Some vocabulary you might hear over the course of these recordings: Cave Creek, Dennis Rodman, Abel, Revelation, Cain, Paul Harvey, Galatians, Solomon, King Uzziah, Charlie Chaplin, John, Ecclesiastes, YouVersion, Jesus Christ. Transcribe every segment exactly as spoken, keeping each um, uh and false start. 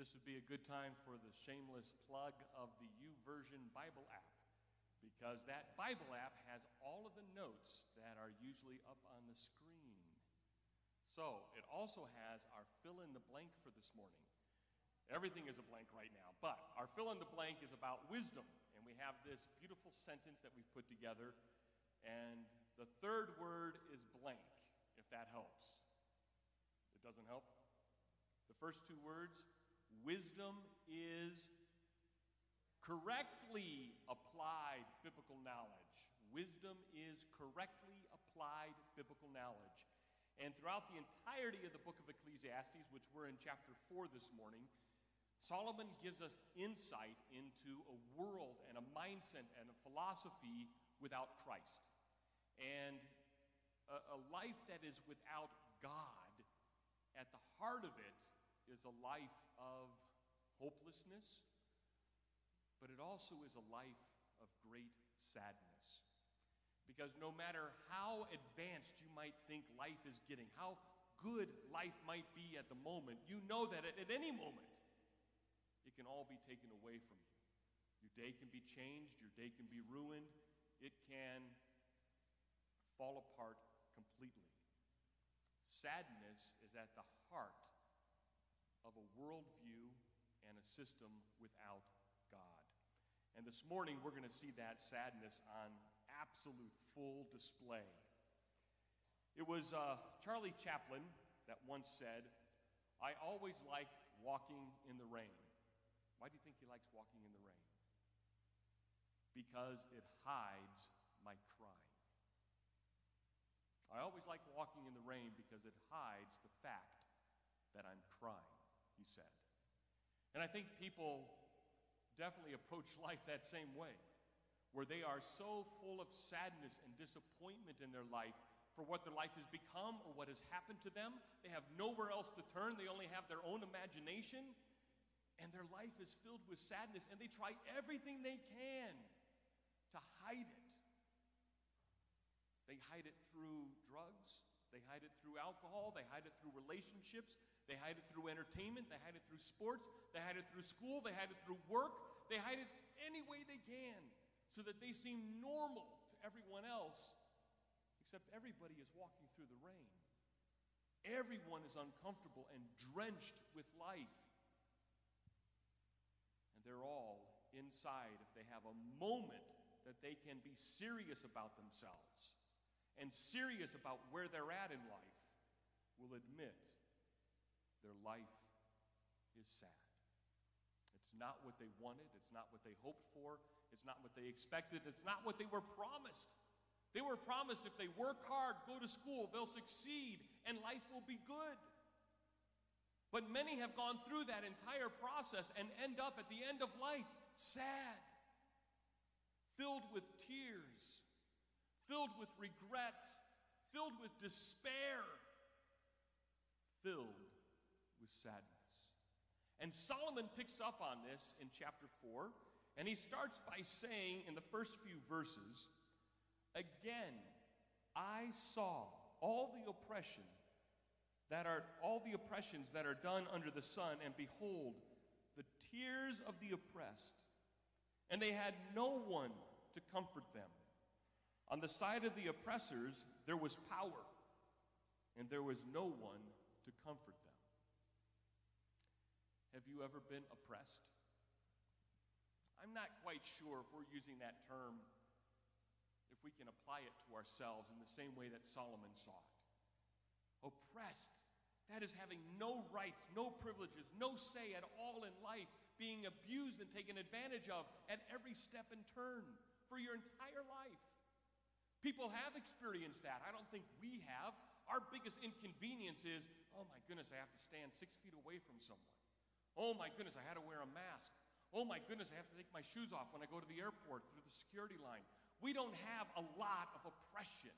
this would be a good time for the shameless plug of the YouVersion Bible app, because that Bible app has all of the notes that are usually up on the screen. So it also has our fill-in-the-blank for this morning. Everything is a blank right now, but our fill-in-the-blank is about wisdom, and we have this beautiful sentence that we've put together, and the third word is blank, if that helps. It doesn't help? The first two words, wisdom is correctly applied biblical knowledge. Wisdom is correctly applied biblical knowledge. And throughout the entirety of the book of Ecclesiastes, which we're in chapter four this morning, Solomon gives us insight into a world and a mindset and a philosophy without Christ. And a, a life that is without God, at the heart of it is a life of hopelessness, but it also is a life of great sadness. Because no matter how advanced you might think life is getting, how good life might be at the moment, you know that at any moment, it can all be taken away from you. Your day can be changed, your day can be ruined, it can fall apart completely. Sadness is at the heart of a worldview and a system without God. And this morning, we're going to see that sadness on absolute full display. It was uh, Charlie Chaplin that once said, "I always like walking in the rain." Why do you think he likes walking in the rain? Because it hides my crying. I always like walking in the rain because it hides the fact that I'm crying, he said. And I think people definitely approach life that same way, where they are so full of sadness and disappointment in their life for what their life has become or what has happened to them. They have nowhere else to turn. They only have their own imagination, and their life is filled with sadness, and they try everything they can to hide it. They hide it through drugs. They hide it through alcohol. They hide it through relationships. They hide it through entertainment. They hide it through sports. They hide it through school. They hide it through work. They hide it any way they can so that they seem normal to everyone else, except everybody is walking through the rain. Everyone is uncomfortable and drenched with life. And they're all inside if they have a moment that they can be serious about themselves and serious about where they're at in life, will admit their life is sad. It's not what they wanted. It's not what they hoped for. It's not what they expected. It's not what they were promised. They were promised if they work hard, go to school, they'll succeed, and life will be good. But many have gone through that entire process and end up at the end of life sad, filled with tears, filled with regret, filled with despair, filled with sadness. And Solomon picks up on this in chapter four, and he starts by saying in the first few verses, "Again, I saw all the oppression that are all the oppressions that are done under the sun, and behold, the tears of the oppressed, and they had no one to comfort them. On the side of the oppressors, there was power, and there was no one to comfort them." Have you ever been oppressed? I'm not quite sure if we're using that term, if we can apply it to ourselves in the same way that Solomon saw it. Oppressed, that is having no rights, no privileges, no say at all in life, being abused and taken advantage of at every step and turn for your entire life. People have experienced that. I don't think we have. Our biggest inconvenience is, oh my goodness, I have to stand six feet away from someone. Oh my goodness, I had to wear a mask. Oh my goodness, I have to take my shoes off when I go to the airport through the security line. We don't have a lot of oppression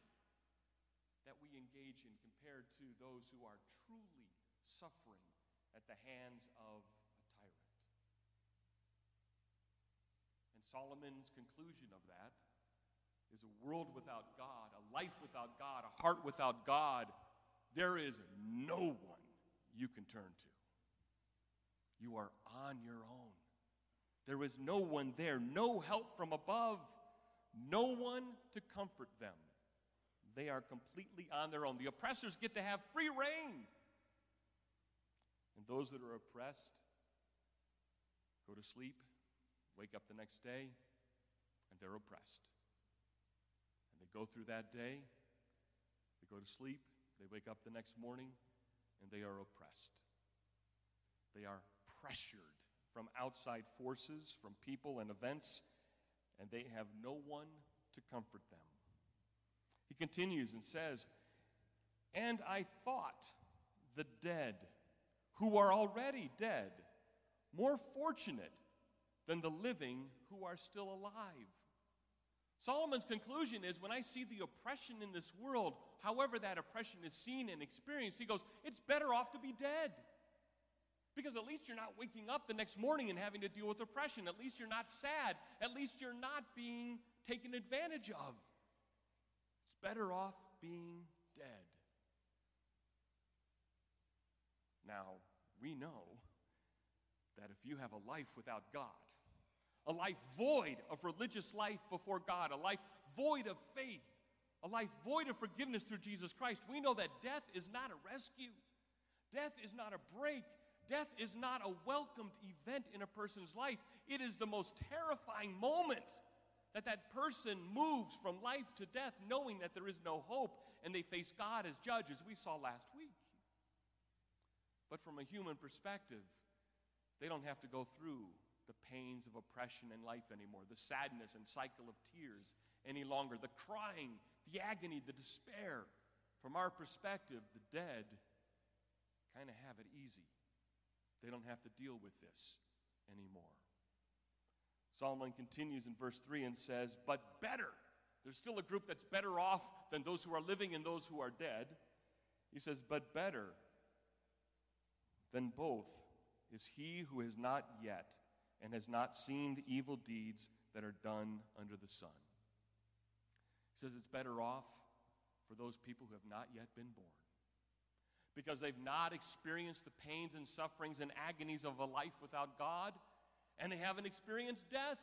that we engage in compared to those who are truly suffering at the hands of a tyrant. And Solomon's conclusion of that is a world without God, a life without God, a heart without God. There is no one you can turn to. You are on your own. There was no one there, no help from above, no one to comfort them. They are completely on their own. The oppressors get to have free reign. And those that are oppressed go to sleep, wake up the next day, and they're oppressed. And they go through that day, they go to sleep, they wake up the next morning, and they are oppressed. They are pressured from outside forces, from people and events, and they have no one to comfort them. He continues and says, "And I thought the dead, who are already dead, more fortunate than the living who are still alive." Solomon's conclusion is, when I see the oppression in this world, however that oppression is seen and experienced, he goes, it's better off to be dead. Because at least you're not waking up the next morning and having to deal with oppression. At least you're not sad. At least you're not being taken advantage of. It's better off being dead. Now, we know that if you have a life without God, a life void of religious life before God, a life void of faith, a life void of forgiveness through Jesus Christ, we know that death is not a rescue. Death is not a break. Death is not a welcomed event in a person's life. It is the most terrifying moment that that person moves from life to death, knowing that there is no hope, and they face God as judge, as we saw last week. But from a human perspective, they don't have to go through the pains of oppression in life anymore, the sadness and cycle of tears any longer, the crying, the agony, the despair. From our perspective, the dead kind of have it easy. They don't have to deal with this anymore. Solomon continues in verse three and says, but better. There's still a group that's better off than those who are living and those who are dead. He says, but better than both is he who has not yet and has not seen the evil deeds that are done under the sun. He says it's better off for those people who have not yet been born, because they've not experienced the pains and sufferings and agonies of a life without God, and they haven't experienced death,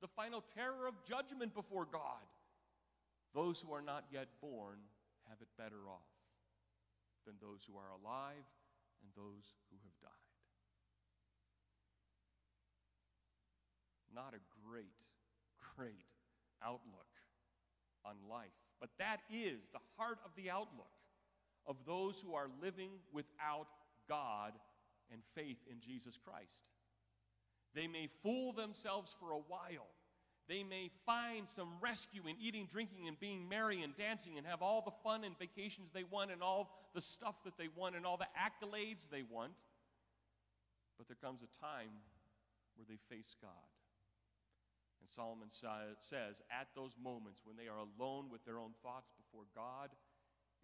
the final terror of judgment before God. Those who are not yet born have it better off than those who are alive and those who have died. Not a great, great outlook on life, but that is the heart of the outlook of those who are living without God and faith in Jesus Christ. They may fool themselves for a while. They may find some rescue in eating, drinking, and being merry and dancing and have all the fun and vacations they want and all the stuff that they want and all the accolades they want. But there comes a time where they face God. And Solomon says, at those moments when they are alone with their own thoughts before God,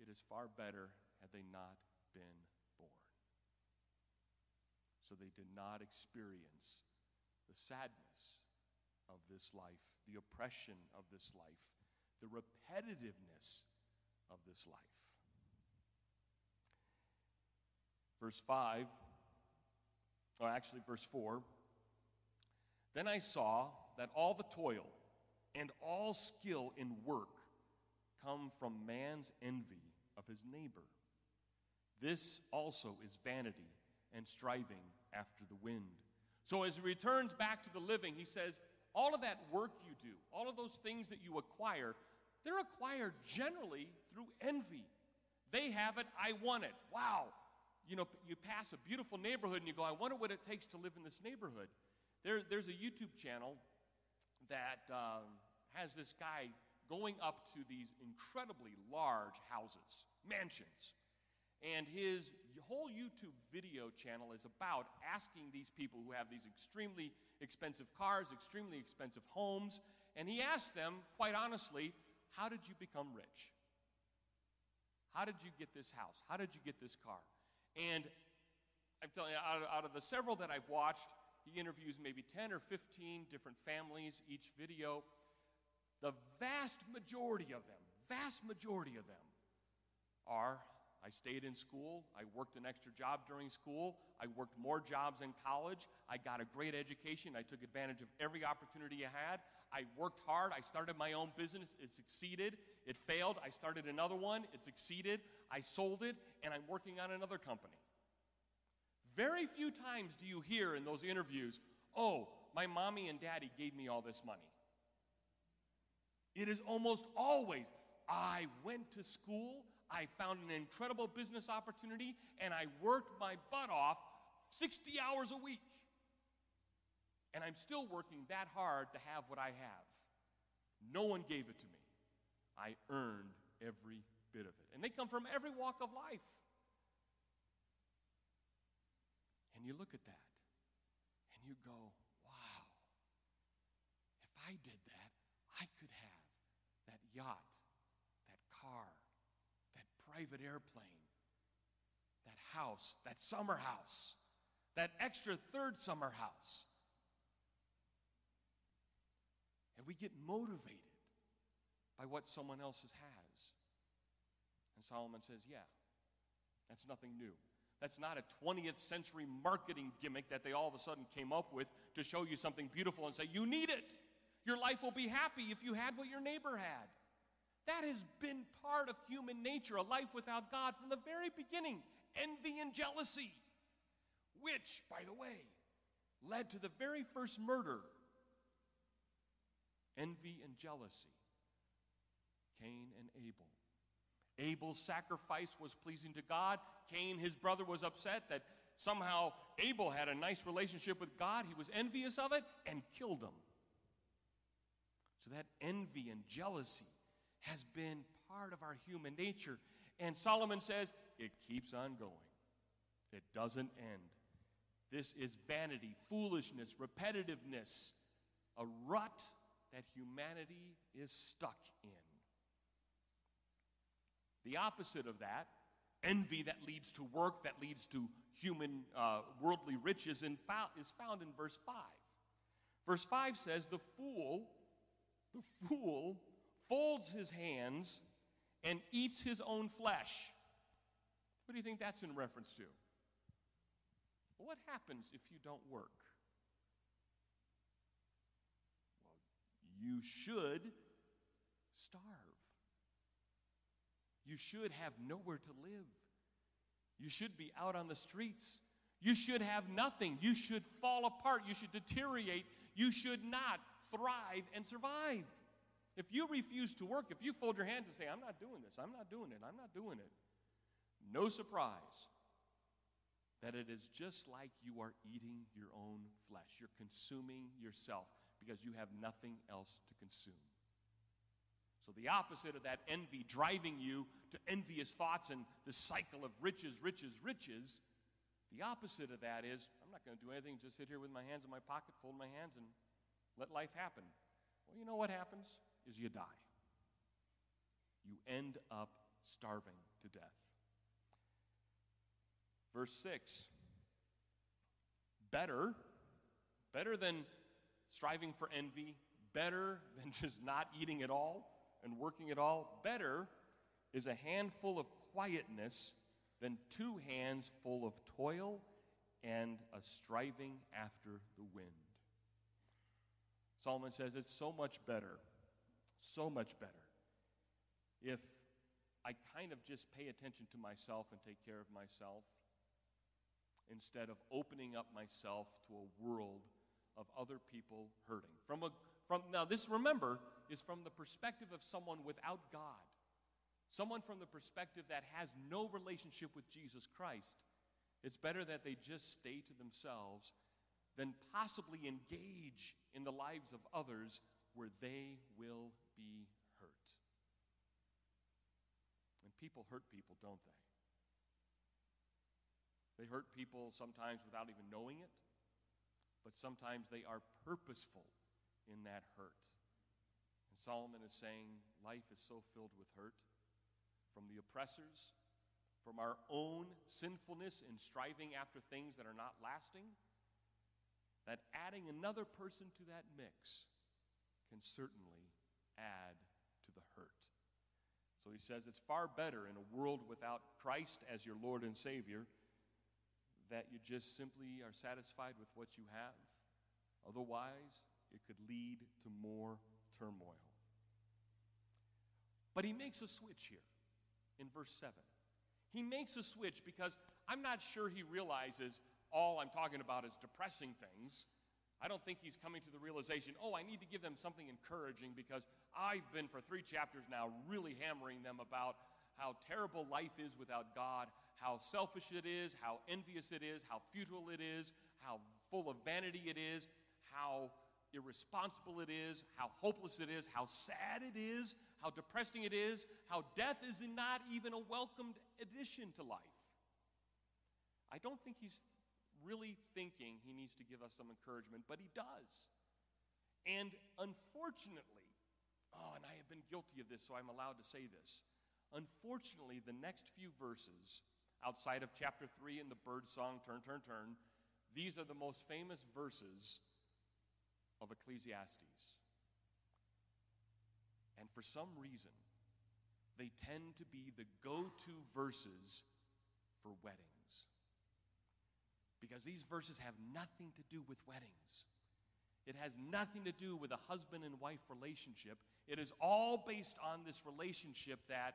it is far better had they not been born. So they did not experience the sadness of this life, the oppression of this life, the repetitiveness of this life. Verse five, or actually verse four, then I saw that all the toil and all skill in work come from man's envy of his neighbor. This also is vanity and striving after the wind. So as he returns back to the living, he says, all of that work you do, all of those things that you acquire, they're acquired generally through envy. They have it, I want it. Wow. You know, you pass a beautiful neighborhood and you go, I wonder what it takes to live in this neighborhood. There, there's a YouTube channel that um, has this guy going up to these incredibly large houses, mansions. And his whole YouTube video channel is about asking these people who have these extremely expensive cars, extremely expensive homes, and he asked them, quite honestly, how did you become rich? How did you get this house? How did you get this car? And I'm telling you, out of, out of the several that I've watched, he interviews maybe ten or fifteen different families each video. The vast majority of them, vast majority of them are, I stayed in school. I worked an extra job during school. I worked more jobs in college. I got a great education. I took advantage of every opportunity I had. I worked hard. I started my own business. It succeeded. It failed. I started another one. It succeeded. I sold it, and I'm working on another company. Very few times do you hear in those interviews, oh, my mommy and daddy gave me all this money. It is almost always, I went to school, I found an incredible business opportunity, and I worked my butt off sixty hours a week. And I'm still working that hard to have what I have. No one gave it to me. I earned every bit of it. And they come from every walk of life. And you look at that, and you go, wow, if I did that, I could have that yacht, that car, that private airplane, that house, that summer house, that extra third summer house. And we get motivated by what someone else has. And Solomon says, yeah, that's nothing new. That's not a twentieth century marketing gimmick that they all of a sudden came up with to show you something beautiful and say, you need it. Your life will be happy if you had what your neighbor had. That has been part of human nature, a life without God from the very beginning. Envy and jealousy, which, by the way, led to the very first murder. Envy and jealousy. Cain and Abel. Abel's sacrifice was pleasing to God. Cain, his brother, was upset that somehow Abel had a nice relationship with God. He was envious of it and killed him. So that envy and jealousy has been part of our human nature. And Solomon says, it keeps on going. It doesn't end. This is vanity, foolishness, repetitiveness, a rut that humanity is stuck in. The opposite of that, envy that leads to work, that leads to human uh, worldly riches, and fo- is found in verse five. Verse five says, the fool, the fool folds his hands and eats his own flesh. What do you think that's in reference to? What happens if you don't work? Well, you should starve. You should have nowhere to live. You should be out on the streets. You should have nothing. You should fall apart. You should deteriorate. You should not thrive and survive. If you refuse to work, if you fold your hands and say, I'm not doing this, I'm not doing it, I'm not doing it, no surprise that it is just like you are eating your own flesh. You're consuming yourself because you have nothing else to consume. So the opposite of that envy driving you to envious thoughts and the cycle of riches, riches, riches, the opposite of that is, I'm not going to do anything, just sit here with my hands in my pocket, fold my hands, and let life happen. Well, you know what happens is you die. You end up starving to death. Verse six, better, better than striving for envy, better than just not eating at all, and working at all, better is a handful of quietness than two hands full of toil and a striving after the wind. Solomon says it's so much better, so much better, if I kind of just pay attention to myself and take care of myself instead of opening up myself to a world of other people hurting. From a From, now, this, remember, is from the perspective of someone without God. Someone from the perspective that has no relationship with Jesus Christ. It's better that they just stay to themselves than possibly engage in the lives of others where they will be hurt. And people hurt people, don't they? They hurt people sometimes without even knowing it, but sometimes they are purposeful in that hurt. And Solomon is saying life is so filled with hurt from the oppressors, from our own sinfulness in striving after things that are not lasting, that adding another person to that mix can certainly add to the hurt. So he says it's far better in a world without Christ as your Lord and Savior that you just simply are satisfied with what you have. Otherwise, it could lead to more turmoil. But he makes a switch here in verse seven. He makes a switch because I'm not sure he realizes all I'm talking about is depressing things. I don't think he's coming to the realization, oh, I need to give them something encouraging because I've been for three chapters now really hammering them about how terrible life is without God, how selfish it is, how envious it is, how futile it is, how full of vanity it is, how irresponsible it is, how hopeless it is, how sad it is, how depressing it is, how death is not even a welcomed addition to life. I don't think he's really thinking he needs to give us some encouragement, but he does. And unfortunately, oh, and I have been guilty of this, so I'm allowed to say this. Unfortunately, the next few verses, outside of chapter three and the bird song, turn, turn, turn, these are the most famous verses of Ecclesiastes. And for some reason, they tend to be the go-to verses for weddings. Because these verses have nothing to do with weddings. It has nothing to do with a husband and wife relationship. It is all based on this relationship that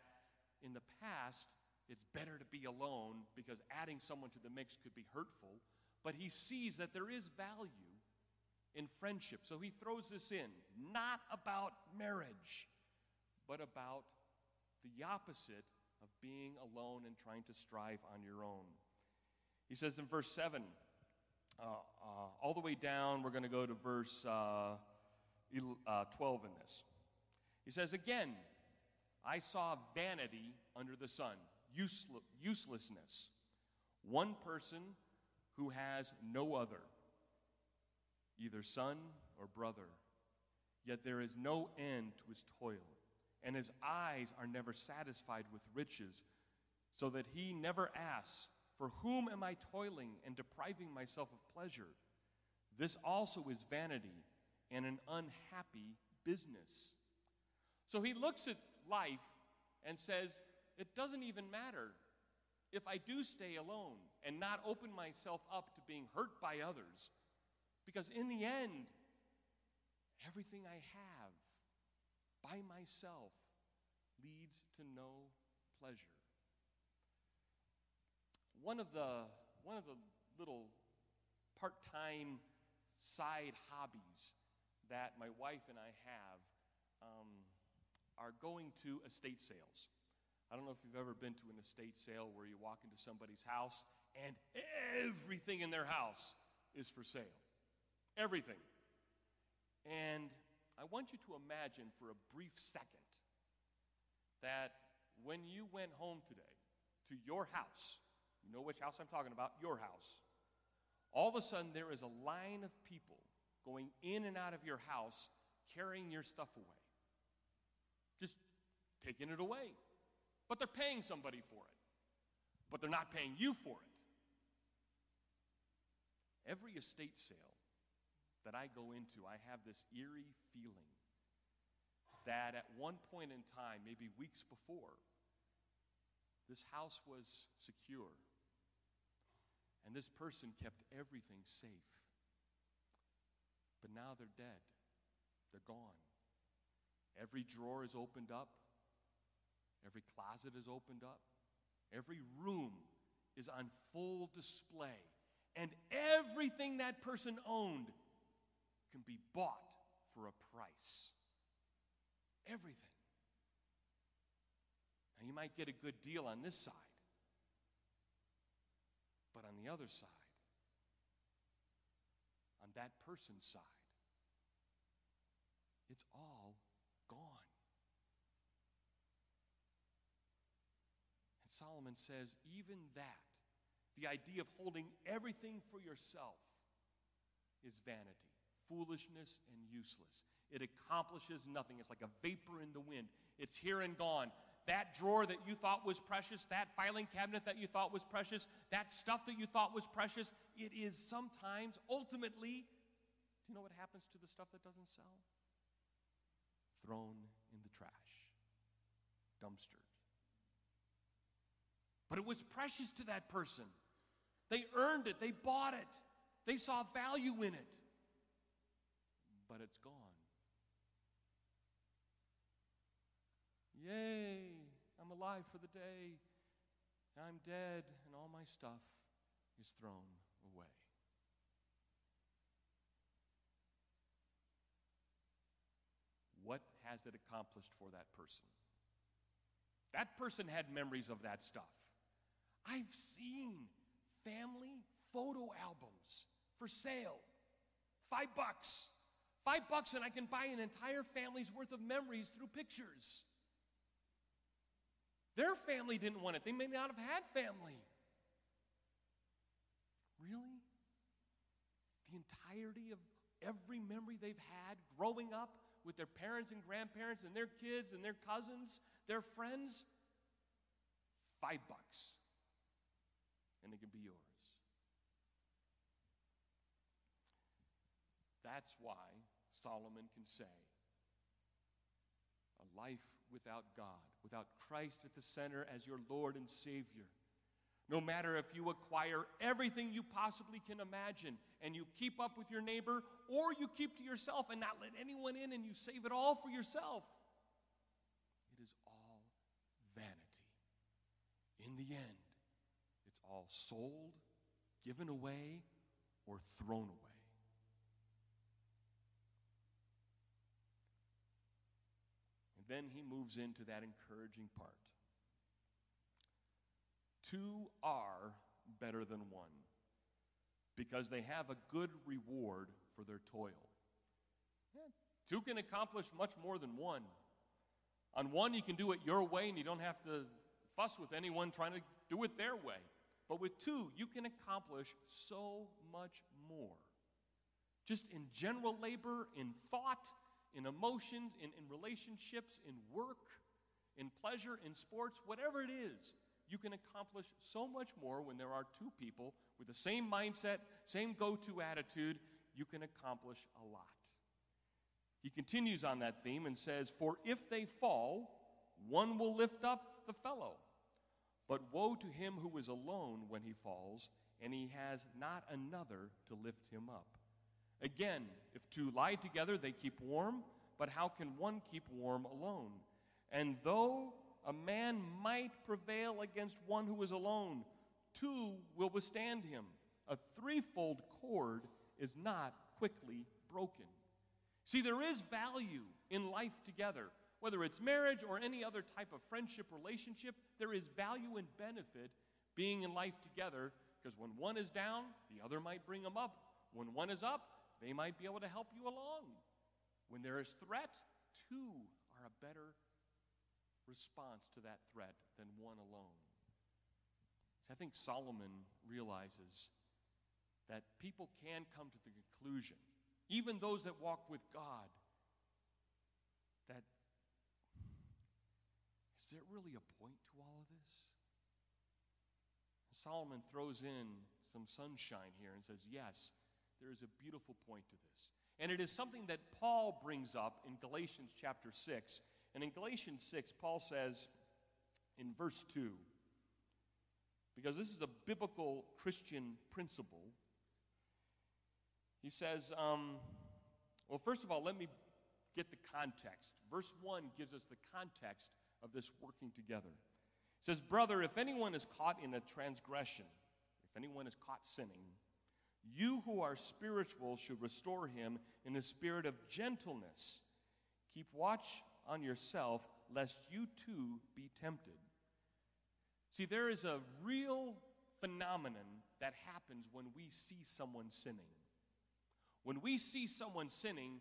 in the past, it's better to be alone because adding someone to the mix could be hurtful. But he sees that there is value in friendship. So he throws this in, not about marriage, but about the opposite of being alone and trying to strive on your own. He says in verse seven, uh, uh, all the way down, we're going to go to verse twelve in this. He says, again, I saw vanity under the sun, useless, uselessness, one person who has no other, either son or brother, yet there is no end to his toil, and his eyes are never satisfied with riches, so that he never asks, for whom am I toiling and depriving myself of pleasure? This also is vanity and an unhappy business. So he looks at life and says, it doesn't even matter if I do stay alone and not open myself up to being hurt by others, because in the end, everything I have by myself leads to no pleasure. One of the one of the little part-time side hobbies that my wife and I have um, are going to estate sales. I don't know if you've ever been to an estate sale where you walk into somebody's house and everything in their house is for sale. Everything. And I want you to imagine for a brief second that when you went home today to your house, you know which house I'm talking about, your house. All of a sudden, there is a line of people going in and out of your house, carrying your stuff away. Just taking it away. But they're paying somebody for it. But they're not paying you for it. Every estate sale that I go into, I have this eerie feeling that at one point in time, maybe weeks before, this house was secure, and this person kept everything safe. But now they're dead. They're gone. Every drawer is opened up. Every closet is opened up. Every room is on full display. And everything that person owned can be bought for a price. Everything. Now, you might get a good deal on this side, but on the other side, on that person's side, it's all gone. And Solomon says, even that, the idea of holding everything for yourself is vanity, foolishness, and useless. It accomplishes nothing. It's like a vapor in the wind. It's here and gone. That drawer that you thought was precious, that filing cabinet that you thought was precious, that stuff that you thought was precious, it is sometimes, ultimately, do you know what happens to the stuff that doesn't sell? Thrown in the trash, dumpstered. But it was precious to that person. They earned it. They bought it. They saw value in it. But it's gone. Yay, I'm alive for the day. I'm dead, and all my stuff is thrown away. What has it accomplished for that person? That person had memories of that stuff. I've seen family photo albums for sale. Five bucks. Five bucks and I can buy an entire family's worth of memories through pictures. Their family didn't want it. They may not have had family. Really? The entirety of every memory they've had growing up with their parents and grandparents and their kids and their cousins, their friends, five bucks, and it can be yours. That's why Solomon can say, a life without God, without Christ at the center as your Lord and Savior. No matter if you acquire everything you possibly can imagine and you keep up with your neighbor, or you keep to yourself and not let anyone in and you save it all for yourself, it is all vanity. In the end, it's all sold, given away, or thrown away. And then he moves into that encouraging part. Two are better than one, because they have a good reward for their toil. Yeah. Two can accomplish much more than one. On one, you can do it your way, and you don't have to fuss with anyone trying to do it their way. But with two, you can accomplish so much more. Just in general labor, in thought, in emotions, in, in relationships, in work, in pleasure, in sports, whatever it is. You can accomplish so much more when there are two people with the same mindset, same go-to attitude. You can accomplish a lot. He continues on that theme and says, for if they fall, one will lift up the fellow. But woe to him who is alone when he falls, and he has not another to lift him up. Again, if two lie together, they keep warm, but how can one keep warm alone? And though a man might prevail against one who is alone, two will withstand him. A threefold cord is not quickly broken. See, there is value in life together. Whether it's marriage or any other type of friendship, relationship, there is value and benefit being in life together, because when one is down, the other might bring them up. When one is up, they might be able to help you along. When there is threat, two are a better response to that threat than one alone. So I think Solomon realizes that people can come to the conclusion, even those that walk with God, that is there really a point to all of this? And Solomon throws in some sunshine here and says, yes, there is a beautiful point to this. And it is something that Paul brings up in Galatians chapter six. And in Galatians six, Paul says in verse two, because this is a biblical Christian principle, he says, um, well, first of all, let me get the context. Verse one gives us the context of this working together. It says, brother, if anyone is caught in a transgression, if anyone is caught sinning, you who are spiritual should restore him in a spirit of gentleness. Keep watch on yourself, lest you too be tempted. See, there is a real phenomenon that happens when we see someone sinning. When we see someone sinning,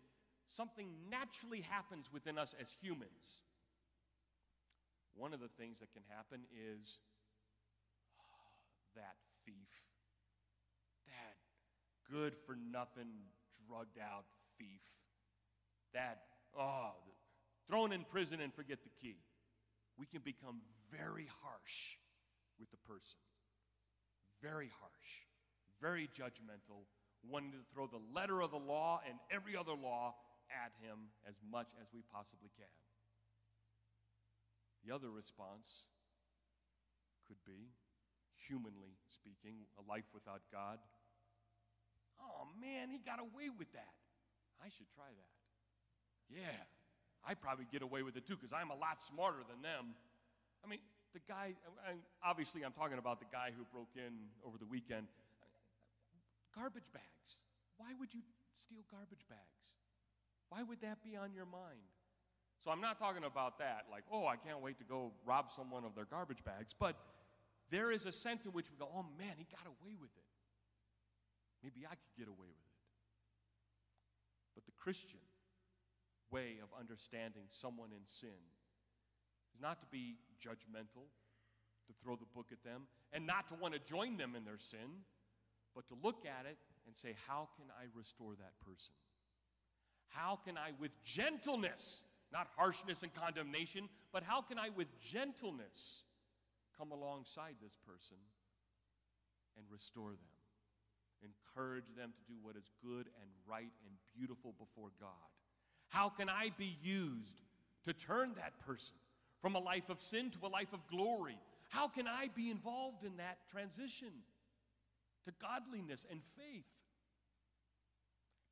something naturally happens within us as humans. One of the things that can happen is, oh, that thief, that good-for-nothing, drugged-out thief, that, oh, thrown in prison and forget the key. We can become very harsh with the person. Very harsh. Very judgmental. Wanting to throw the letter of the law and every other law at him as much as we possibly can. The other response could be, humanly speaking, a life without God. Oh, man, he got away with that. I should try that. Yeah, I probably get away with it too because I'm a lot smarter than them. I mean, the guy, obviously I'm talking about the guy who broke in over the weekend. Garbage bags. Why would you steal garbage bags? Why would that be on your mind? So I'm not talking about that, like, oh, I can't wait to go rob someone of their garbage bags. But there is a sense in which we go, oh, man, he got away with it. Maybe I could get away with it. But the Christian way of understanding someone in sin is not to be judgmental, to throw the book at them, and not to want to join them in their sin, but to look at it and say, how can I restore that person? How can I, with gentleness, not harshness and condemnation, but how can I, with gentleness, come alongside this person and restore them? Encourage them to do what is good and right and beautiful before God. How can I be used to turn that person from a life of sin to a life of glory? How can I be involved in that transition to godliness and faith?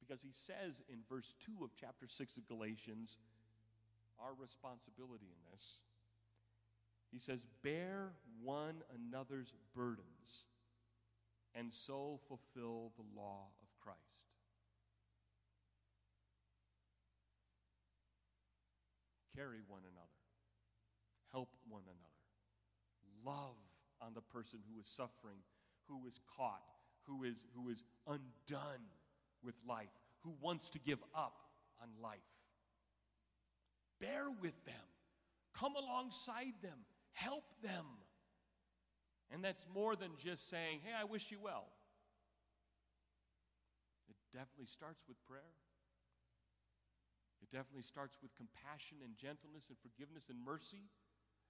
Because he says in verse two of chapter six of Galatians, our responsibility in this, he says, bear one another's burdens and so fulfill the law of Christ. Carry one another. Help one another. Love on the person who is suffering, who is caught, who is, who is undone with life, who wants to give up on life. Bear with them. Come alongside them. Help them. And that's more than just saying, hey, I wish you well. It definitely starts with prayer. It definitely starts with compassion and gentleness and forgiveness and mercy.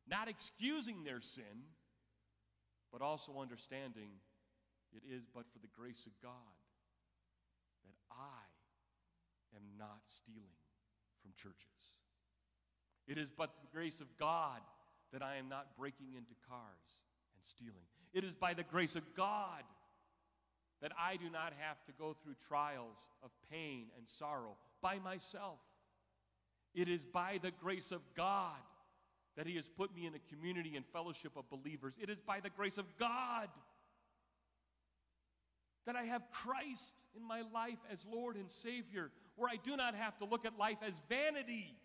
Not excusing their sin, but also understanding it is but for the grace of God that I am not stealing from churches. It is but the grace of God that I am not breaking into cars and stealing. It is by the grace of God that I do not have to go through trials of pain and sorrow by myself. It is by the grace of God that He has put me in a community and fellowship of believers. It is by the grace of God that I have Christ in my life as Lord and Savior, where I do not have to look at life as vanity,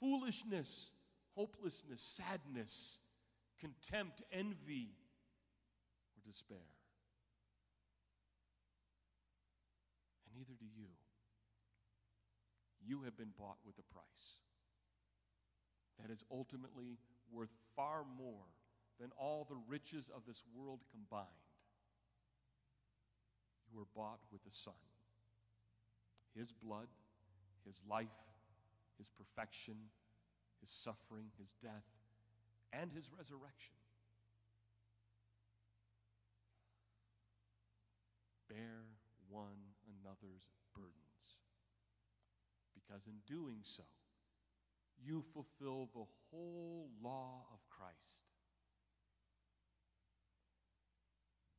foolishness, hopelessness, sadness, contempt, envy, or despair. And neither do you. You have been bought with a price that is ultimately worth far more than all the riches of this world combined. You were bought with the Son. His blood, His life, His perfection, His suffering, His death, and His resurrection. Bear one another's burdens, because in doing so, you fulfill the whole law of Christ.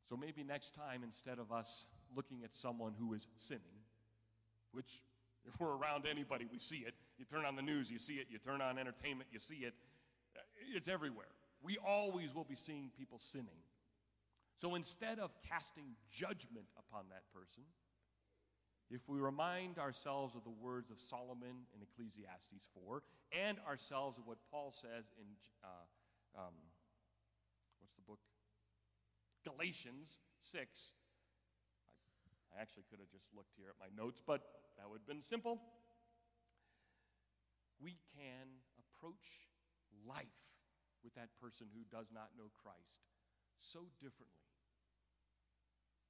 So maybe next time, instead of us looking at someone who is sinning, which if we're around anybody, we see it. You turn on the news, you see it. You turn on entertainment, you see it. It's everywhere. We always will be seeing people sinning. So instead of casting judgment upon that person, if we remind ourselves of the words of Solomon in Ecclesiastes four, and ourselves of what Paul says in, uh, um, what's the book? Galatians six. I, I actually could have just looked here at my notes, but that would have been simple. We can approach life with that person who does not know Christ so differently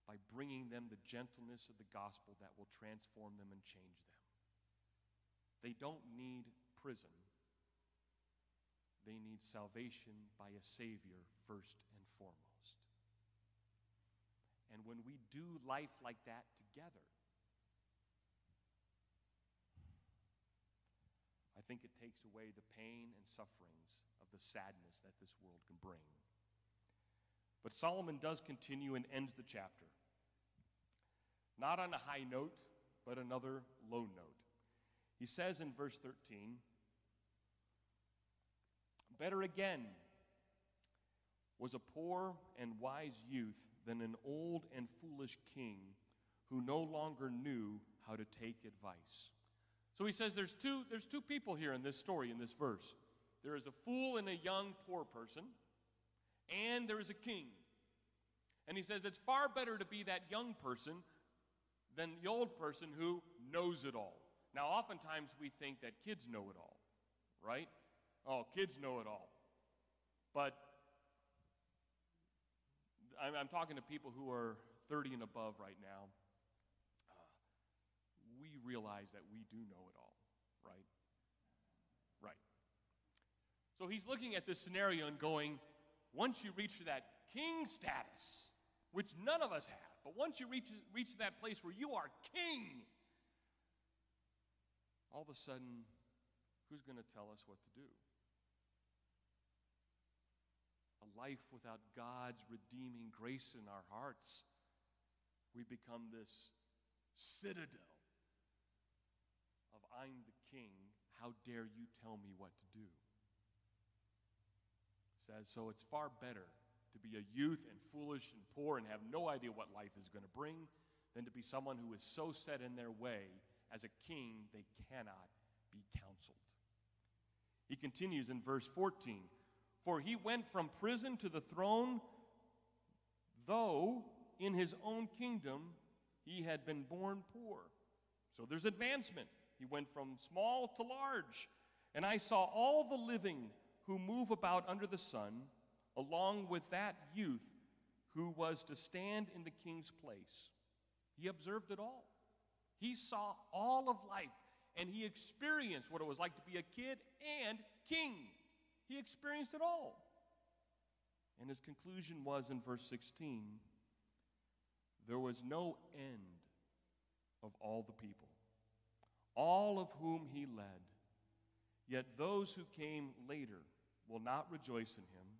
by bringing them the gentleness of the gospel that will transform them and change them. They don't need prison. They need salvation by a Savior first and foremost. And when we do life like that together, I think it takes away the pain and sufferings of the sadness that this world can bring. But Solomon does continue and ends the chapter. Not on a high note, but another low note. He says in verse thirteen, "Better again was a poor and wise youth than an old and foolish king who no longer knew how to take advice." So he says there's two, there's two people here in this story, in this verse. There is a fool and a young poor person, and there is a king. And he says it's far better to be that young person than the old person who knows it all. Now, oftentimes we think that kids know it all, right? Oh, kids know it all. But I'm, I'm talking to people who are thirty and above right now. Uh, we realize that we do know it all, right? Right. So he's looking at this scenario and going, once you reach that king status, which none of us have, but once you reach, reach that place where you are king, all of a sudden, who's going to tell us what to do? A life without God's redeeming grace in our hearts, we become this citadel of I'm the king, how dare you tell me what to do? Says, so it's far better to be a youth and foolish and poor and have no idea what life is going to bring than to be someone who is so set in their way as a king they cannot be counseled. He continues in verse fourteen, "For he went from prison to the throne, though in his own kingdom he had been born poor." So there's advancement. He went from small to large. "And I saw all the living who move about under the sun, along with that youth who was to stand in the king's place." He observed it all. He saw all of life, and he experienced what it was like to be a kid and king. He experienced it all. And his conclusion was in verse sixteen, "There was no end of all the people, all of whom he led. Yet those who came later will not rejoice in him.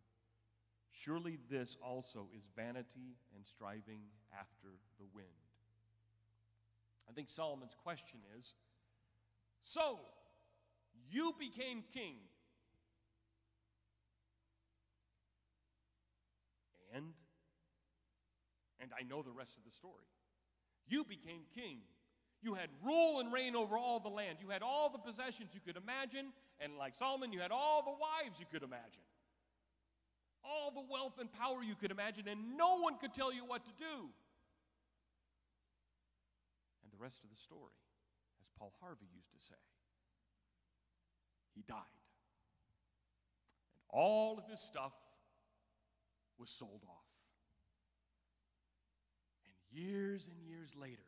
Surely this also is vanity and striving after the wind." I think Solomon's question is, so you became king. And, and I know the rest of the story. You became king. You had rule and reign over all the land. You had all the possessions you could imagine. And like Solomon, you had all the wives you could imagine. All the wealth and power you could imagine. And no one could tell you what to do. And the rest of the story, as Paul Harvey used to say, he died. And all of his stuff was sold off. And years and years later,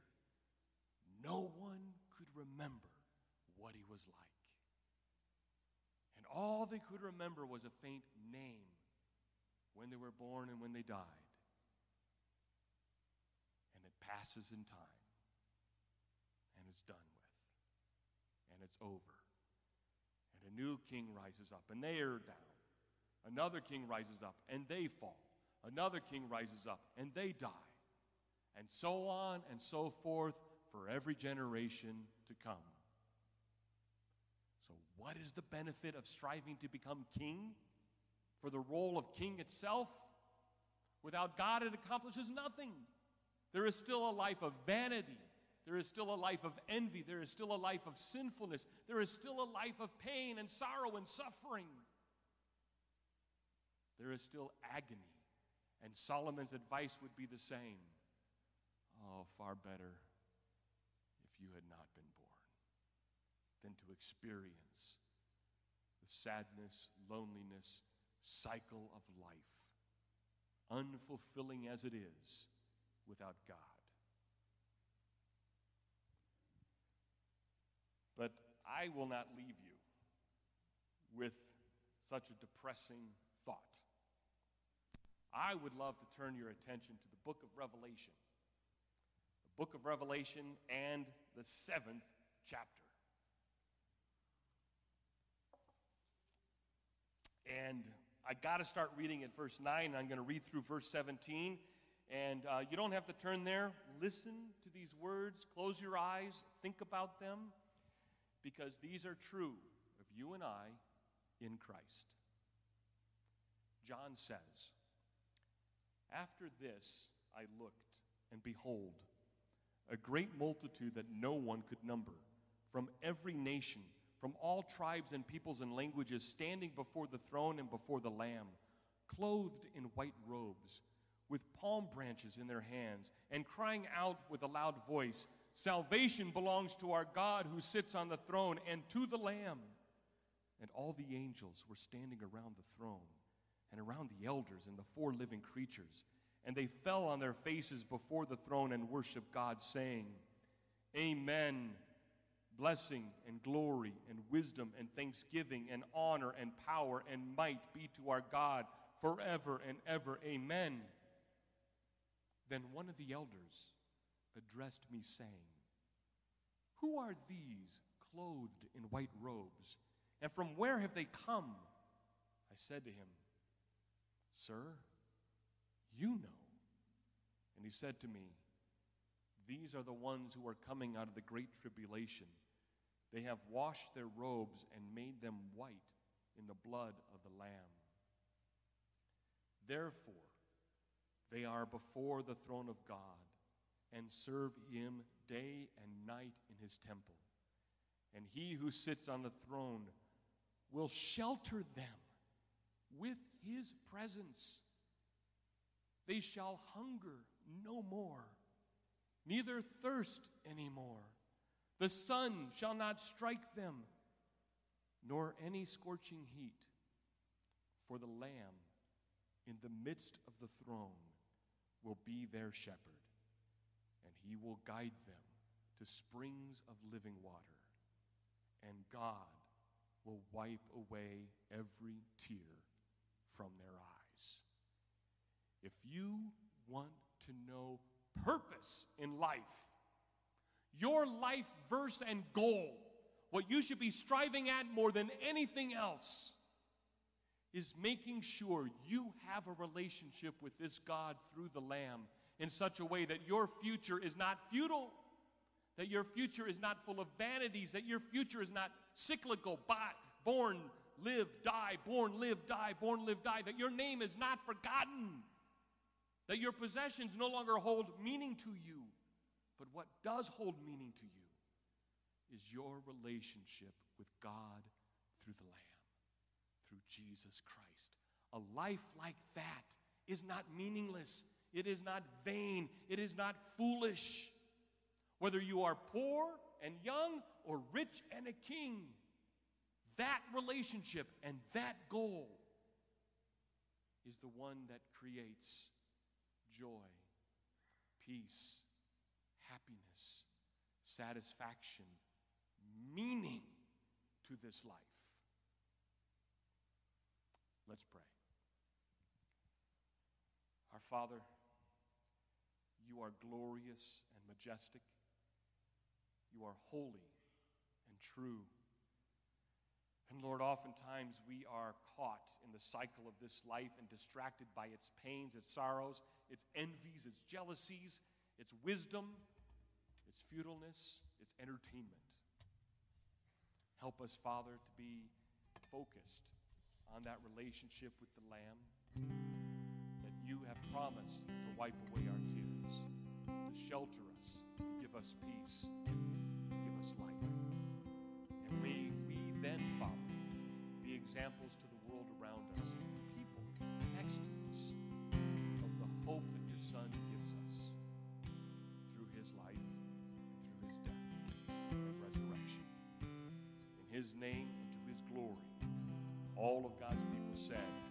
no one could remember what he was like. And all they could remember was a faint name, when they were born and when they died. And it passes in time. And it's done with. And it's over. And a new king rises up, and they are down. Another king rises up, and they fall. Another king rises up, and they die. And so on and so forth for every generation to come. So what is the benefit of striving to become king? For the role of king itself? Without God, it accomplishes nothing. There is still a life of vanity. There is still a life of envy. There is still a life of sinfulness. There is still a life of pain and sorrow and suffering. There is still agony. And Solomon's advice would be the same. Oh, far better if you had not been born than to experience the sadness, loneliness, cycle of life, unfulfilling as it is, without God. But I will not leave you with such a depressing thought. I would love to turn your attention to the book of Revelation. The book of Revelation and the seventh chapter. And I got to start reading at verse nine. And I'm going to read through verse seventeen. And uh, you don't have to turn there. Listen to these words. Close your eyes. Think about them. Because these are true of you and I in Christ. John says, "After this I looked, and behold, a great multitude that no one could number, from every nation, from all tribes and peoples and languages, standing before the throne and before the Lamb, clothed in white robes, with palm branches in their hands, and crying out with a loud voice, 'Salvation belongs to our God who sits on the throne and to the Lamb.' And all the angels were standing around the throne and around the elders and the four living creatures, and they fell on their faces before the throne and worshiped God, saying, 'Amen. Blessing and glory and wisdom and thanksgiving and honor and power and might be to our God forever and ever. Amen.' Then one of the elders addressed me, saying, 'Who are these clothed in white robes, and from where have they come?' I said to him, 'Sir, you know.' And he said to me, 'These are the ones who are coming out of the great tribulation. They have washed their robes and made them white in the blood of the Lamb. Therefore, they are before the throne of God and serve Him day and night in His temple. And He who sits on the throne will shelter them with His presence. They shall hunger no more, neither thirst anymore. The sun shall not strike them, nor any scorching heat. For the Lamb in the midst of the throne will be their shepherd, and He will guide them to springs of living water, and God will wipe away every tear from their eyes." If you want to know purpose in life, your life verse and goal, what you should be striving at more than anything else, is making sure you have a relationship with this God through the Lamb in such a way that your future is not futile, that your future is not full of vanities, that your future is not cyclical, born, live, die, born, live, die, born, live, die, that your name is not forgotten, that your possessions no longer hold meaning to you. But what does hold meaning to you is your relationship with God through the Lamb, through Jesus Christ. A life like that is not meaningless. It is not vain. It is not foolish. Whether you are poor and young or rich and a king, that relationship and that goal is the one that creates joy, peace, happiness, satisfaction, meaning to this life. Let's pray. Our Father, You are glorious and majestic. You are holy and true. And Lord, oftentimes we are caught in the cycle of this life and distracted by its pains, its sorrows, its envies, its jealousies, its wisdom, its futileness, its entertainment. Help us, Father, to be focused on that relationship with the Lamb that You have promised to wipe away our tears, to shelter us, to give us peace, to give us life. And we, we then, Father, be examples to the world around us, to the people next to us, of the hope that Your Son gives us through His life, and through His death and resurrection. In His name and to His glory, all of God's people said,